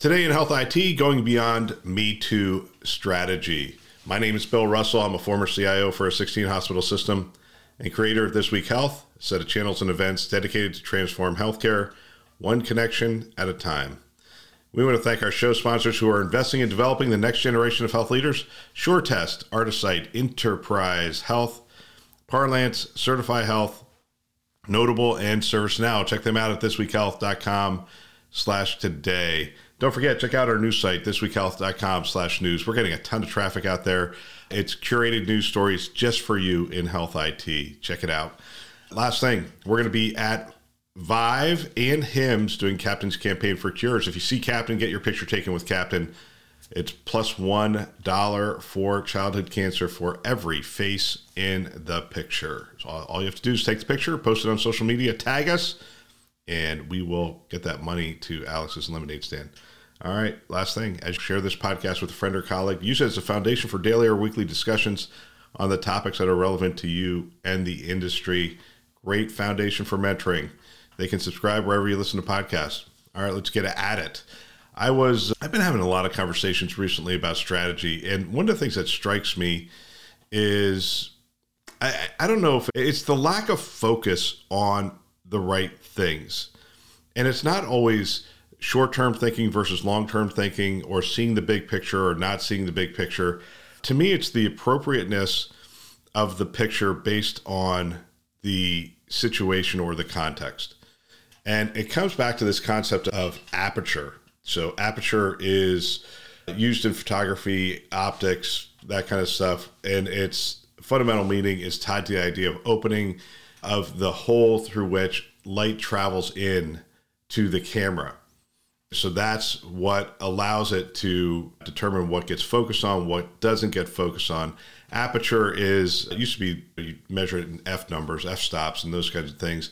Today in Health IT, going beyond Me Too strategy. My name is Bill Russell. I'm a former CIO for a 16-hospital system and creator of This Week Health, a set of channels and events dedicated to transform healthcare, one connection at a time. We want to thank our show sponsors who are investing in developing the next generation of health leaders: SureTest, Artisite, Enterprise Health, Parlance, Certify Health, Notable, and ServiceNow. Check them out at thisweekhealth.com/today. Don't forget, check out our news site, thisweekhealth.com/news. We're getting a ton of traffic out there. It's curated news stories just for you in Health IT. Check it out. Last thing, we're going to be at Vive and HIMSS doing Captain's Campaign for Cures. If you see Captain, get your picture taken with Captain. It's +$1 for childhood cancer for every face in the picture. So all you have to do is take the picture, post it on social media, tag us, and we will get that money to Alex's Lemonade Stand. All right, last thing, as you share this podcast with a friend or colleague, use it as a foundation for daily or weekly discussions on the topics that are relevant to you and the industry. Great foundation for mentoring. They can subscribe wherever you listen to podcasts. All right, let's get at it. I've been having a lot of conversations recently about strategy, and one of the things that strikes me is, I don't know if it's the lack of focus on the right things. And it's not always short-term thinking versus long-term thinking, or seeing the big picture or not seeing the big picture. To me, it's the appropriateness of the picture based on the situation or the context. And it comes back to this concept of aperture. So aperture is used in photography, optics, that kind of stuff. And its fundamental meaning is tied to the idea of opening of the hole through which light travels in to the camera. So that's what allows it to determine what gets focused on, what doesn't get focused on. Aperture is, it used to be, you measure it in F numbers, F stops, and those kinds of things.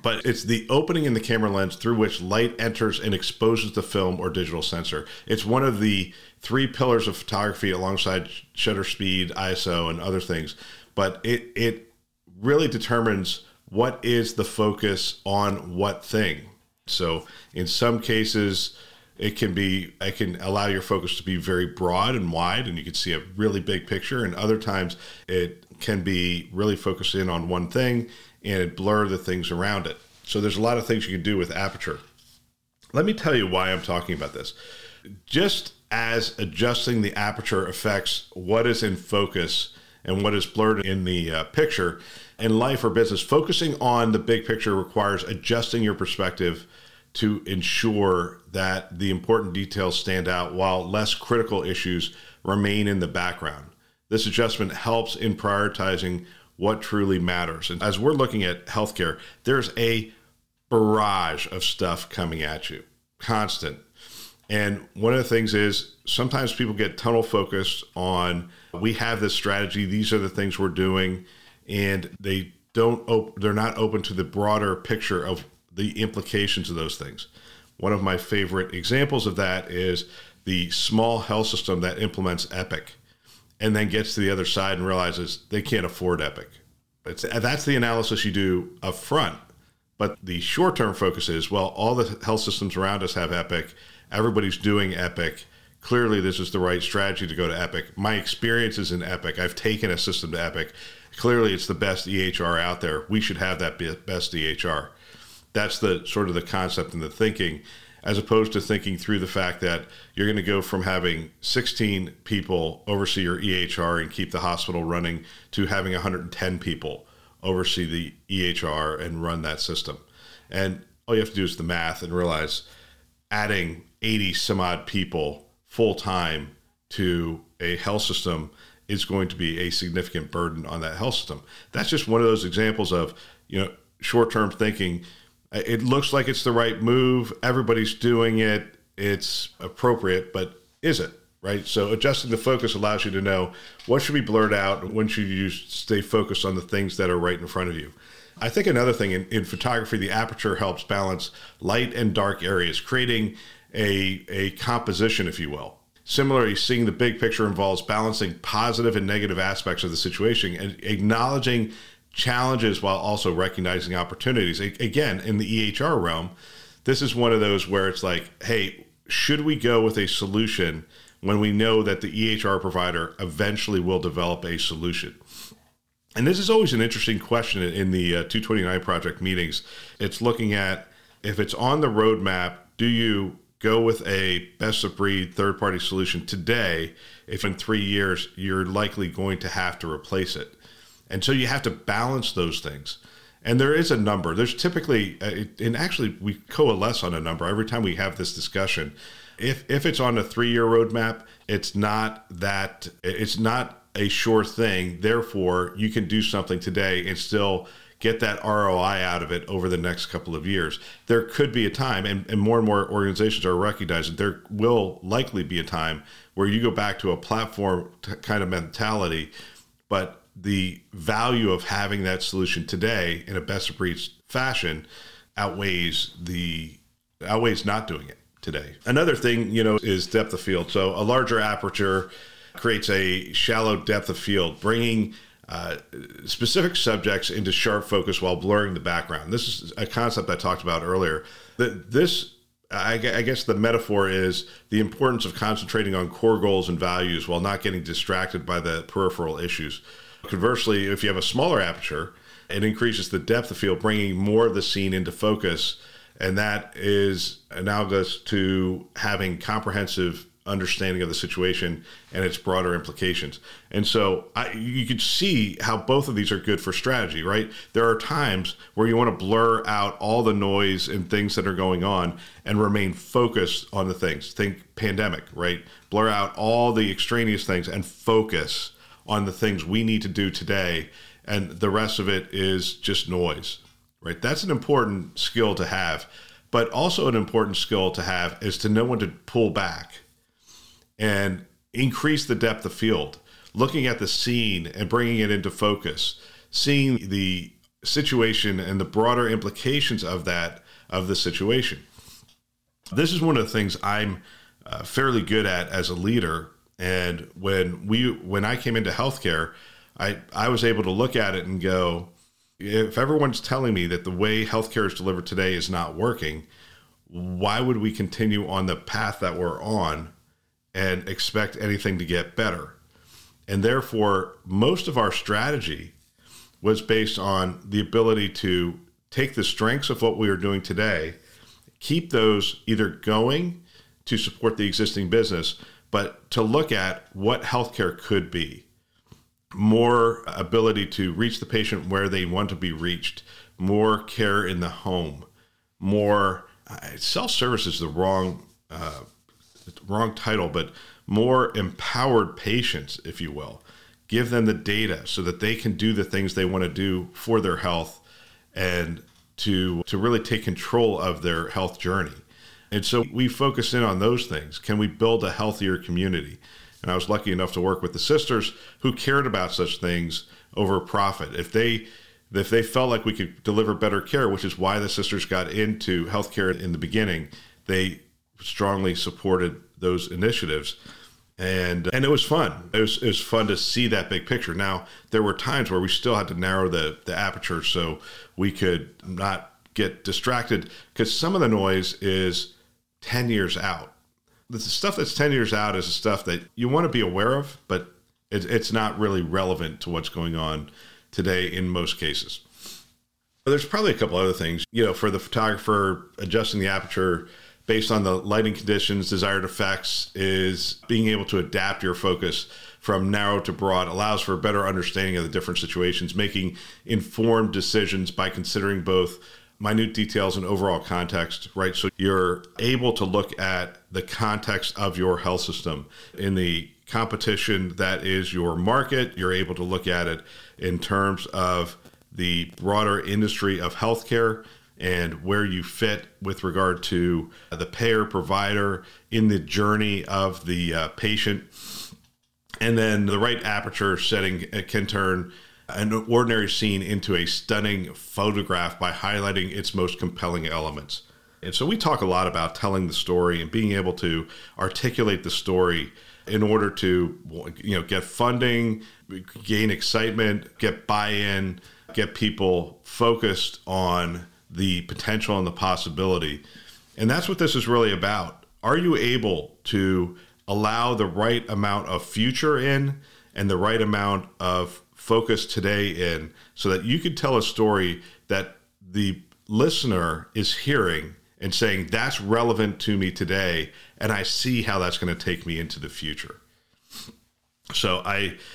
But it's the opening in the camera lens through which light enters and exposes the film or digital sensor. It's one of the three pillars of photography alongside shutter speed, ISO, and other things. But it really determines what is the focus on what thing. So in some cases, it can allow your focus to be very broad and wide, and you can see a really big picture. And other times it can be really focused in on one thing and blur the things around it. So there's a lot of things you can do with aperture. Let me tell you why I'm talking about this. Just as adjusting the aperture affects what is in focus and what is blurred in the picture, in life or business, focusing on the big picture requires adjusting your perspective to ensure that the important details stand out while less critical issues remain in the background. This adjustment helps in prioritizing what truly matters. And as we're looking at healthcare, there's a barrage of stuff coming at you, constant. And one of the things is sometimes people get tunnel focused on, we have this strategy, these are the things we're doing, and they're not open to the broader picture of the implications of those things. One of my favorite examples of that is the small health system that implements Epic and then gets to the other side and realizes they can't afford Epic. That's the analysis you do up front. But the short-term focus is, well, all the health systems around us have Epic. Everybody's doing Epic. Clearly, this is the right strategy to go to Epic. My experience is in Epic. I've taken a system to Epic. Clearly, it's the best EHR out there. We should have that best EHR. That's the sort of the concept and the thinking, as opposed to thinking through the fact that you're going to go from having 16 people oversee your EHR and keep the hospital running to having 110 people oversee the EHR and run that system. And all you have to do is the math and realize adding 80 some odd people full time to a health system is going to be a significant burden on that health system. That's just one of those examples of, short-term thinking. It looks like it's the right move. Everybody's doing it. It's appropriate, but is it? right? So adjusting the focus allows you to know what should be blurred out and when should you stay focused on the things that are right in front of you. I think another thing in photography, the aperture helps balance light and dark areas, creating a composition, if you will. Similarly, seeing the big picture involves balancing positive and negative aspects of the situation and acknowledging challenges while also recognizing opportunities. Again, in the EHR realm, this is one of those where it's like, hey, should we go with a solution when we know that the EHR provider eventually will develop a solution? And this is always an interesting question in the 229 project meetings. It's looking at if it's on the roadmap, do you go with a best-of-breed third-party solution today if in 3 years you're likely going to have to replace it? And so you have to balance those things. And there is a number. There's typically, and actually we coalesce on a number every time we have this discussion. If it's on a 3-year roadmap, it's not a sure thing. Therefore, you can do something today and still get that ROI out of it over the next couple of years. There could be a time, and more organizations are recognizing there will likely be a time where you go back to a platform kind of mentality, but the value of having that solution today in a best-of-breed fashion outweighs not doing it today. Another thing, is depth of field. So a larger aperture creates a shallow depth of field, bringing specific subjects into sharp focus while blurring the background. This is a concept I talked about earlier. I guess the metaphor is the importance of concentrating on core goals and values while not getting distracted by the peripheral issues. Conversely, if you have a smaller aperture, it increases the depth of field, bringing more of the scene into focus. And that is analogous to having comprehensive understanding of the situation and its broader implications. And so you could see how both of these are good for strategy, right? There are times where you want to blur out all the noise and things that are going on and remain focused on the things. Think pandemic, right? Blur out all the extraneous things and focus on the things we need to do today. And the rest of it is just noise, right? That's an important skill to have, but also an important skill to have is to know when to pull back and increase the depth of field, looking at the scene and bringing it into focus, seeing the situation and the broader implications of the situation. This is one of the things I'm fairly good at as a leader. And when I came into healthcare, I was able to look at it and go, if everyone's telling me that the way healthcare is delivered today is not working, why would we continue on the path that we're on and expect anything to get better? And therefore, most of our strategy was based on the ability to take the strengths of what we are doing today, keep those either going to support the existing business, but to look at what healthcare could be. More ability to reach the patient where they want to be reached, more care in the home, more self-service is the wrong title, but more empowered patients, if you will. Give them the data so that they can do the things they want to do for their health and to really take control of their health journey. And so we focus in on those things. Can we build a healthier community? And I was lucky enough to work with the sisters who cared about such things over profit. If they felt like we could deliver better care, which is why the sisters got into healthcare in the beginning, they strongly supported those initiatives, and it was fun. It was fun to see that big picture. Now, there were times where we still had to narrow the aperture so we could not get distracted, because some of the noise is 10 years out. The stuff that's 10 years out is the stuff that you want to be aware of, but it's not really relevant to what's going on today in most cases. But there's probably a couple other things, for the photographer, adjusting the aperture based on the lighting conditions, desired effects is being able to adapt your focus from narrow to broad, allows for a better understanding of the different situations, making informed decisions by considering both minute details and overall context, right? So you're able to look at the context of your health system. In the competition that is your market, you're able to look at it in terms of the broader industry of healthcare and where you fit with regard to the payer provider in the journey of the patient. And then the right aperture setting can turn an ordinary scene into a stunning photograph by highlighting its most compelling elements. And so we talk a lot about telling the story and being able to articulate the story in order to, get funding, gain excitement, get buy-in, get people focused on the potential and the possibility. And that's what this is really about. Are you able to allow the right amount of future in and the right amount of focus today in so that you could tell a story that the listener is hearing and saying, that's relevant to me today, and I see how that's going to take me into the future. So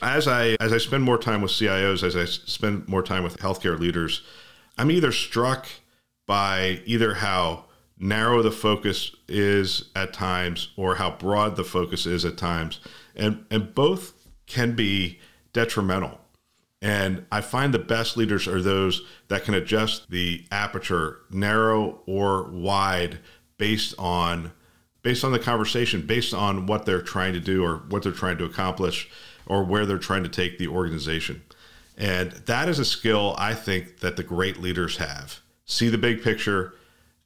as I spend more time with CIOs, as I spend more time with healthcare leaders, I'm either struck by either how narrow the focus is at times or how broad the focus is at times, and both can be detrimental. And I find the best leaders are those that can adjust the aperture, narrow or wide, based on the conversation, based on what they're trying to do or what they're trying to accomplish or where they're trying to take the organization. And that is a skill I think that the great leaders have. See the big picture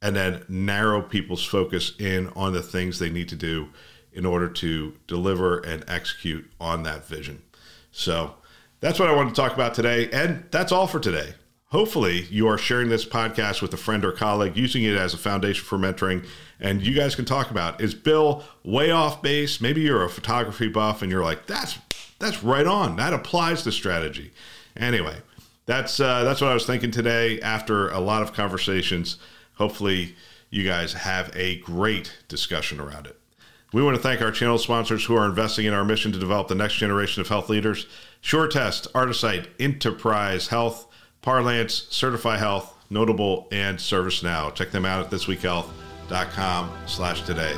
and then narrow people's focus in on the things they need to do in order to deliver and execute on that vision. So that's what I wanted to talk about today. And that's all for today. Hopefully you are sharing this podcast with a friend or colleague, using it as a foundation for mentoring. And you guys can talk about, is Bill way off base? Maybe you're a photography buff and you're like, that's right on. That applies to strategy. Anyway, that's what I was thinking today after a lot of conversations. Hopefully you guys have a great discussion around it. We want to thank our channel sponsors who are investing in our mission to develop the next generation of health leaders: SureTest, Artisite, Enterprise Health, Parlance, Certify Health, Notable, and ServiceNow. Check them out at thisweekhealth.com/today.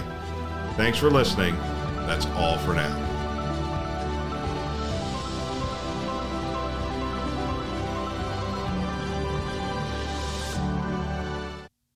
Thanks for listening. That's all for now.